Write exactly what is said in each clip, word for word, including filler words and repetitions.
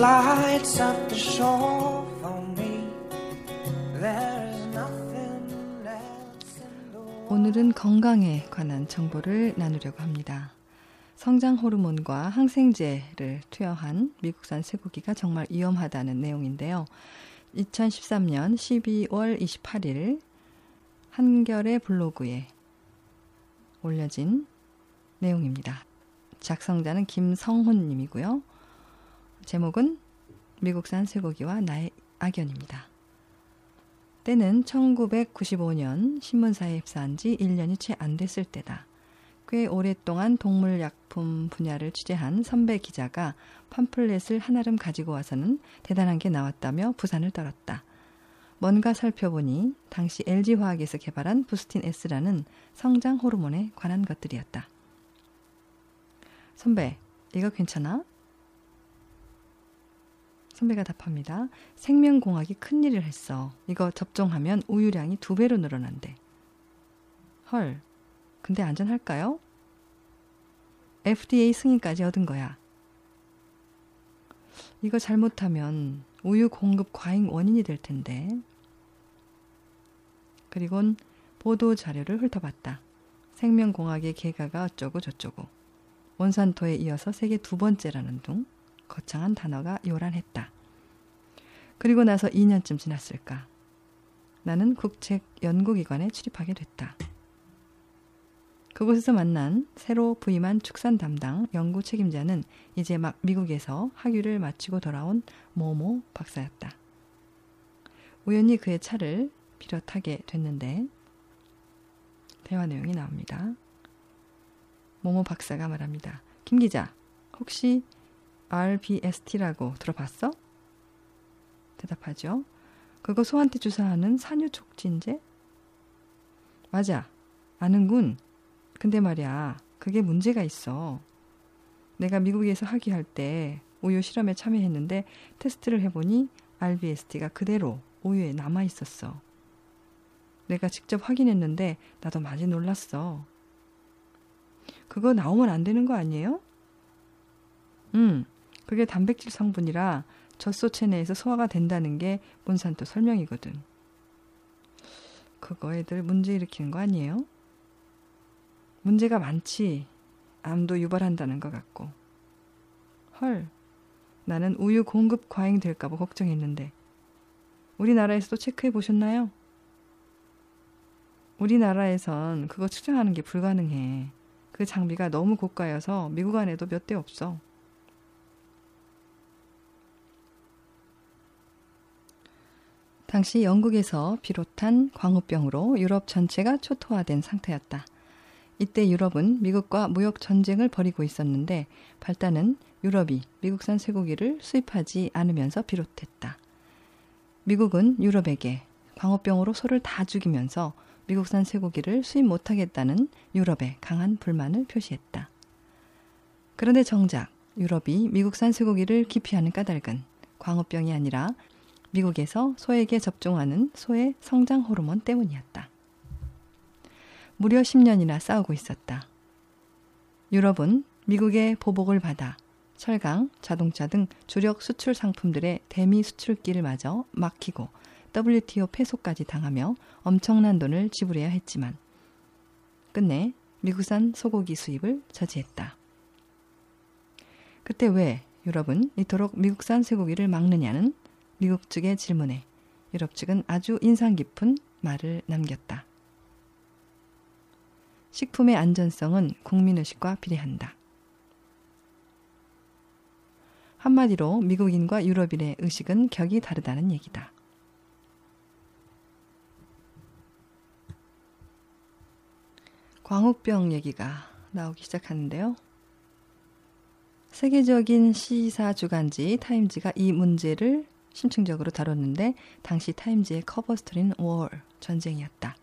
Lights up the shore for me. There is nothing else in the world. 오늘은 건강에 관한 정보를 나누려고 합니다. 성장 호르몬과 항생제를 투여한 미국산 쇠고기가 정말 위험하다는 내용인데요. 이천십삼년 십이월 이십팔일 한결의 블로그에 올려진 내용입니다. 작성자는 김성훈 님이고요. 제목은 미국산 쇠고기와 나의 악연입니다. 때는 천구백구십오년 신문사에 입사한 지 일 년이 채 안 됐을 때다. 꽤 오랫동안 동물약품 분야를 취재한 선배 기자가 팜플렛을 한아름 가지고 와서는 대단한 게 나왔다며 부산을 떨었다. 뭔가 살펴보니 당시 엘지화학에서 개발한 부스틴 S라는 성장 호르몬에 관한 것들이었다. 선배, 이거 괜찮아? 선배가 답합니다. 생명공학이 큰일을 했어. 이거 접종하면 우유량이 두 배로 늘어난대. 헐, 근데 안전할까요? 에프디에이 승인까지 얻은 거야. 이거 잘못하면 우유 공급 과잉 원인이 될 텐데. 그리곤 보도 자료를 훑어봤다. 생명공학의 개가가 어쩌고 저쩌고. 원산토에 이어서 세계 두 번째라는 둥. 거창한 단어가 요란했다. 그리고 나서 이 년쯤 지났을까. 나는 국책연구기관에 출입하게 됐다. 그곳에서 만난 새로 부임한 축산 담당 연구 책임자는 이제 막 미국에서 학위를 마치고 돌아온 모모 박사였다. 우연히 그의 차를 빌려 타게 됐는데 대화 내용이 나옵니다. 모모 박사가 말합니다. 김 기자, 혹시 알비에스티라고 들어봤어? 대답하죠. 그거 소한테 주사하는 산유촉진제? 맞아. 아는군. 근데 말이야. 그게 문제가 있어. 내가 미국에서 학위할 때 우유 실험에 참여했는데 테스트를 해보니 알비에스티가 그대로 우유에 남아있었어. 내가 직접 확인했는데 나도 많이 놀랐어. 그거 나오면 안 되는 거 아니에요? 응. 음. 그게 단백질 성분이라 젖소체 내에서 소화가 된다는 게 몬산토 설명이거든. 그거 애들 문제 일으키는 거 아니에요? 문제가 많지. 암도 유발한다는 것 같고. 헐, 나는 우유 공급 과잉 될까 봐 걱정했는데. 우리나라에서도 체크해 보셨나요? 우리나라에선 그거 측정하는 게 불가능해. 그 장비가 너무 고가여서 미국 안에도 몇 대 없어. 당시 영국에서 비롯한 광우병으로 유럽 전체가 초토화된 상태였다. 이때 유럽은 미국과 무역 전쟁을 벌이고 있었는데 발단은 유럽이 미국산 쇠고기를 수입하지 않으면서 비롯했다. 미국은 유럽에게 광우병으로 소를 다 죽이면서 미국산 쇠고기를 수입 못하겠다는 유럽의 강한 불만을 표시했다. 그런데 정작 유럽이 미국산 쇠고기를 기피하는 까닭은 광우병이 아니라 미국에서 소에게 접종하는 소의 성장 호르몬 때문이었다. 무려 십 년이나 싸우고 있었다. 유럽은 미국의 보복을 받아 철강, 자동차 등 주력 수출 상품들의 대미 수출길을 마저 막히고 더블유티오 폐소까지 당하며 엄청난 돈을 지불해야 했지만 끝내 미국산 소고기 수입을 저지했다. 그때 왜 유럽은 이토록 미국산 쇠고기를 막느냐는 미국 측의 질문에 유럽 측은 아주 인상 깊은 말을 남겼다. 식품의 안전성은 국민의식과 비례한다. 한마디로 미국인과 유럽인의 의식은 격이 다르다는 얘기다. 광우병 얘기가 나오기 시작하는데요. 세계적인 시사 주간지 타임지가 이 문제를 심층적으로 다뤘는데 당시 타임지의 커버스토리는 월, 전쟁이었다.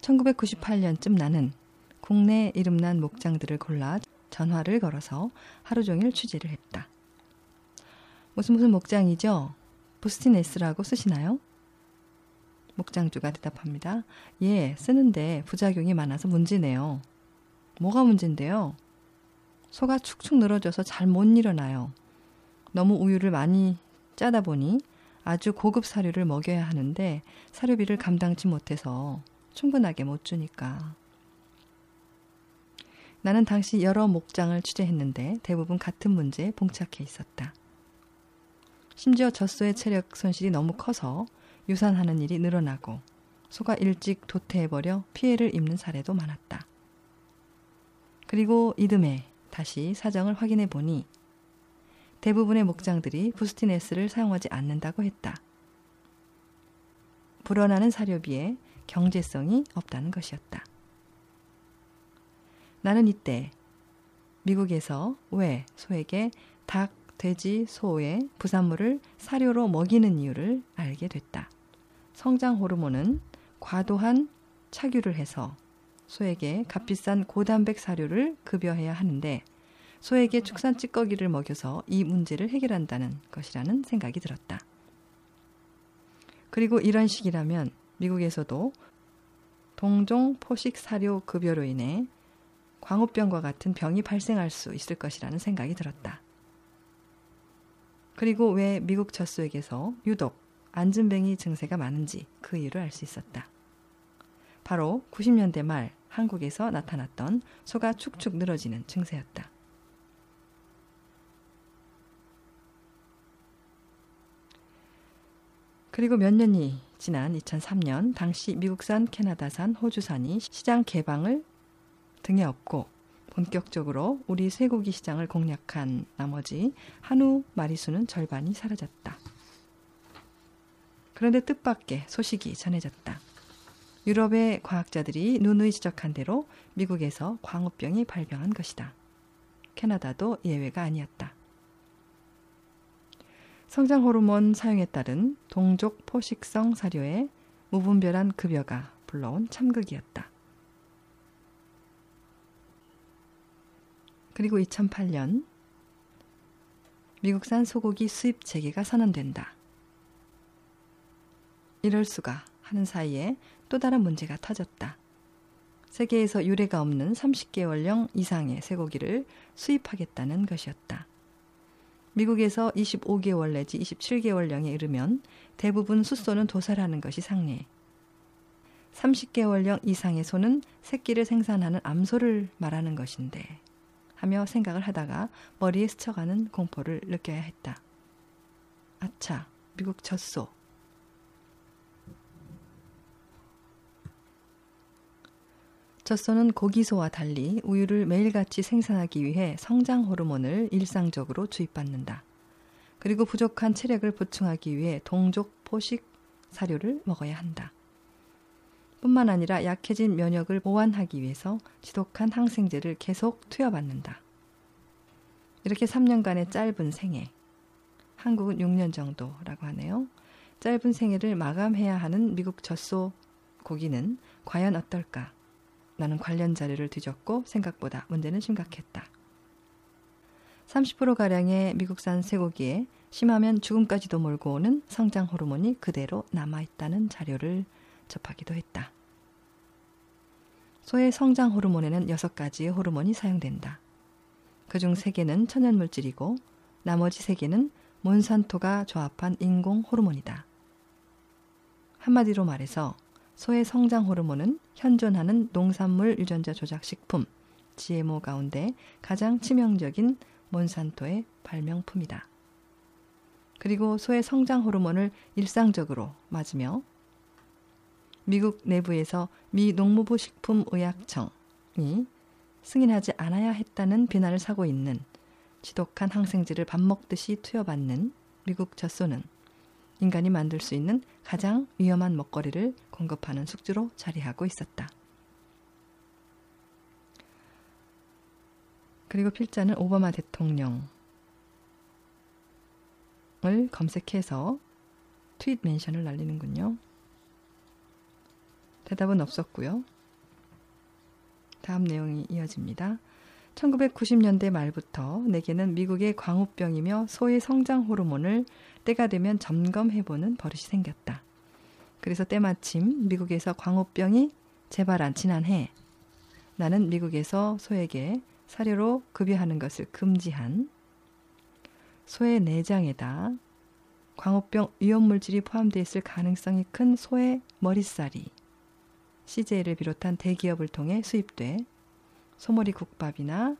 천구백구십팔 년쯤 나는 국내 이름난 목장들을 골라 전화를 걸어서 하루 종일 취재를 했다. 무슨 무슨 목장이죠? 부스티네스라고 쓰시나요? 목장주가 대답합니다. 예, 쓰는데 부작용이 많아서 문제네요. 뭐가 문제인데요? 소가 축축 늘어져서 잘 못 일어나요. 너무 우유를 많이 짜다 보니 아주 고급 사료를 먹여야 하는데 사료비를 감당치 못해서 충분하게 못 주니까. 나는 당시 여러 목장을 취재했는데 대부분 같은 문제에 봉착해 있었다. 심지어 젖소의 체력 손실이 너무 커서 유산하는 일이 늘어나고 소가 일찍 도태해버려 피해를 입는 사례도 많았다. 그리고 이듬해 다시 사정을 확인해보니 대부분의 목장들이 부스티네스를 사용하지 않는다고 했다. 불어나는 사료비에 경제성이 없다는 것이었다. 나는 이때 미국에서 왜 소에게 닭, 돼지, 소의 부산물을 사료로 먹이는 이유를 알게 됐다. 성장 호르몬은 과도한 착유를 해서 소에게 값비싼 고단백 사료를 급여해야 하는데 소에게 축산 찌꺼기를 먹여서 이 문제를 해결한다는 것이라는 생각이 들었다. 그리고 이런 식이라면 미국에서도 동종 포식 사료 급여로 인해 광우병과 같은 병이 발생할 수 있을 것이라는 생각이 들었다. 그리고 왜 미국 젖소에게서 유독 안진뱅이 증세가 많은지 그 이유를 알 수 있었다. 바로 구십 년대 말 한국에서 나타났던 소가 축축 늘어지는 증세였다. 그리고 몇 년이 지난 이천삼 년 당시 미국산, 캐나다산, 호주산이 시장 개방을 등에 업고 본격적으로 우리 쇠고기 시장을 공략한 나머지 한우 마리수는 절반이 사라졌다. 그런데 뜻밖의 소식이 전해졌다. 유럽의 과학자들이 누누이 지적한 대로 미국에서 광우병이 발병한 것이다. 캐나다도 예외가 아니었다. 성장 호르몬 사용에 따른 동족 포식성 사료의 무분별한 급여가 불러온 참극이었다. 그리고 이천팔 년 미국산 소고기 수입 재개가 선언된다. 이럴 수가 하는 사이에 또 다른 문제가 터졌다. 세계에서 유례가 없는 삼십 개월령 이상의 쇠고기를 수입하겠다는 것이었다. 미국에서 이십오 개월 내지 이십칠 개월령에 이르면 대부분 숫소는 도살하는 것이 상례. 삼십 개월령 이상의 소는 새끼를 생산하는 암소를 말하는 것인데 하며 생각을 하다가 머리에 스쳐가는 공포를 느껴야 했다. 아차, 미국 젖소. 젖소는 고기소와 달리 우유를 매일같이 생산하기 위해 성장 호르몬을 일상적으로 주입받는다. 그리고 부족한 체력을 보충하기 위해 동족 포식 사료를 먹어야 한다. 뿐만 아니라 약해진 면역을 보완하기 위해서 지독한 항생제를 계속 투여받는다. 이렇게 삼 년간의 짧은 생애, 한국은 육 년 정도라고 하네요. 짧은 생애를 마감해야 하는 미국 젖소 고기는 과연 어떨까? 나는 관련 자료를 뒤졌고 생각보다 문제는 심각했다. 삼십 퍼센트가량의 미국산 쇠고기에 심하면 죽음까지도 몰고 오는 성장 호르몬이 그대로 남아있다는 자료를 접하기도 했다. 소의 성장 호르몬에는 여섯 가지의 호르몬이 사용된다. 그중 세 개는 천연물질이고 나머지 세 개는 몬산토가 조합한 인공 호르몬이다. 한마디로 말해서 소의 성장 호르몬은 현존하는 농산물 유전자 조작 식품, 지엠오 가운데 가장 치명적인 몬산토의 발명품이다. 그리고 소의 성장 호르몬을 일상적으로 맞으며 미국 내부에서 미 농무부 식품의약청이 승인하지 않아야 했다는 비난을 사고 있는 지독한 항생제를 밥 먹듯이 투여받는 미국 젖소는 인간이 만들 수 있는 가장 위험한 먹거리를 공급하는 숙주로 자리하고 있었다. 그리고 필자는 오바마 대통령을 검색해서 트윗 멘션을 날리는군요. 대답은 없었고요. 다음 내용이 이어집니다. 천구백구십 년대 말부터 내게는 미국의 광우병이며 소의 성장 호르몬을 때가 되면 점검해보는 버릇이 생겼다. 그래서 때마침 미국에서 광우병이 재발한 지난해 나는 미국에서 소에게 사료로 급여하는 것을 금지한 소의 내장에다 광우병 위험물질이 포함되어 있을 가능성이 큰 소의 머릿살이 씨제이를 비롯한 대기업을 통해 수입돼 소머리 국밥이나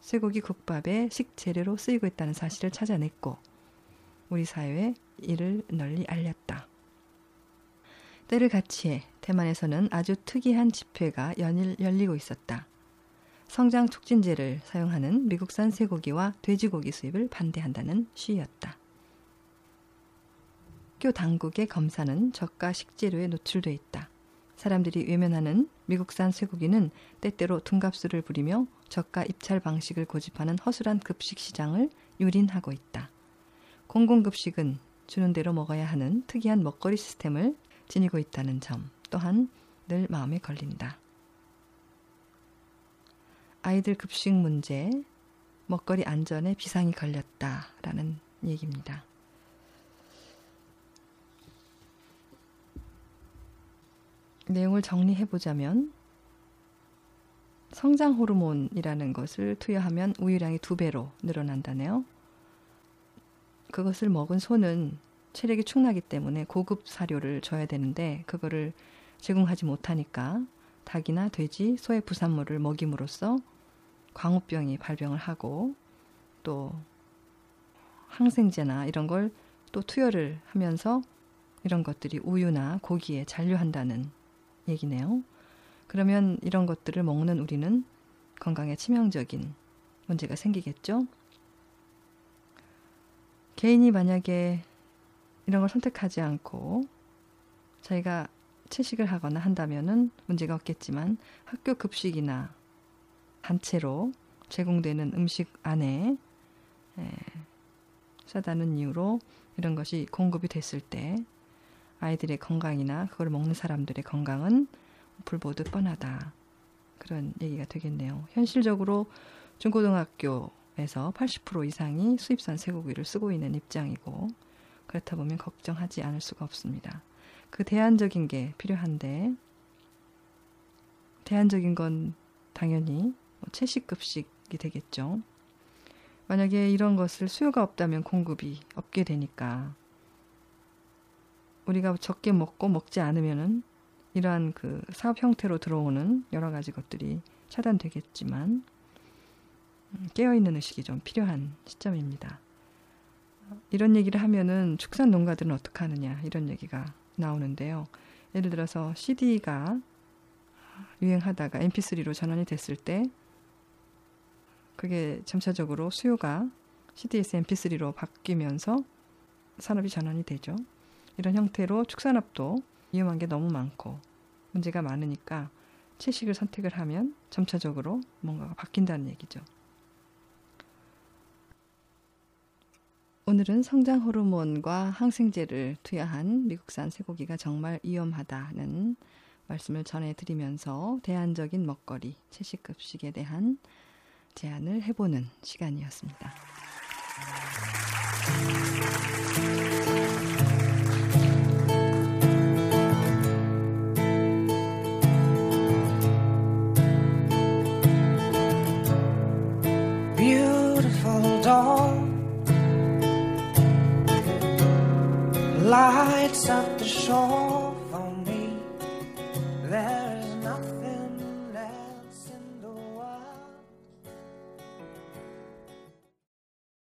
쇠고기 국밥의 식재료로 쓰이고 있다는 사실을 찾아냈고 우리 사회에 이를 널리 알렸다. 때를 같이해 대만에서는 아주 특이한 집회가 연일 열리고 있었다. 성장 촉진제를 사용하는 미국산 쇠고기와 돼지고기 수입을 반대한다는 시위였다. 학교 당국의 검사는 저가 식재료에 노출돼 있다. 사람들이 외면하는 미국산 쇠고기는 때때로 둔갑술을 부리며 저가 입찰 방식을 고집하는 허술한 급식 시장을 유린하고 있다. 공공급식은 주는 대로 먹어야 하는 특이한 먹거리 시스템을 지니고 있다는 점 또한 늘 마음에 걸린다. 아이들 급식 문제, 먹거리 안전에 비상이 걸렸다라는 얘기입니다. 내용을 정리해보자면 성장 호르몬이라는 것을 투여하면 우유량이 두 배로 늘어난다네요. 그것을 먹은 소는 체력이 축나기 때문에 고급 사료를 줘야 되는데 그거를 제공하지 못하니까 닭이나 돼지, 소의 부산물을 먹임으로써 광우병이 발병을 하고 또 항생제나 이런 걸 또 투여를 하면서 이런 것들이 우유나 고기에 잔류한다는 얘기네요. 그러면 이런 것들을 먹는 우리는 건강에 치명적인 문제가 생기겠죠. 개인이 만약에 이런 걸 선택하지 않고 자기가 채식을 하거나 한다면은 문제가 없겠지만 학교 급식이나 단체로 제공되는 음식 안에 싸다는 이유로 이런 것이 공급이 됐을 때 아이들의 건강이나 그걸 먹는 사람들의 건강은 불보듯 뻔하다. 그런 얘기가 되겠네요. 현실적으로 중고등학교에서 팔십 퍼센트 이상이 수입산 쇠고기를 쓰고 있는 입장이고 그렇다 보면 걱정하지 않을 수가 없습니다. 그 대안적인 게 필요한데 대안적인 건 당연히 채식급식이 되겠죠. 만약에 이런 것을 수요가 없다면 공급이 없게 되니까 우리가 적게 먹고 먹지 않으면은 이러한 그 사업 형태로 들어오는 여러 가지 것들이 차단되겠지만 깨어있는 의식이 좀 필요한 시점입니다. 이런 얘기를 하면은 축산 농가들은 어떻게 하느냐 이런 얘기가 나오는데요. 예를 들어서 씨디가 유행하다가 엠피쓰리로 전환이 됐을 때 그게 점차적으로 수요가 씨디에서 엠피쓰리로 바뀌면서 산업이 전환이 되죠. 이런 형태로 축산업도 위험한 게 너무 많고 문제가 많으니까 채식을 선택을 하면 점차적으로 뭔가가 바뀐다는 얘기죠. 오늘은 성장 호르몬과 항생제를 투여한 미국산 쇠고기가 정말 위험하다는 말씀을 전해드리면서 대안적인 먹거리, 채식급식에 대한 제안을 해보는 시간이었습니다. Lights up the shore.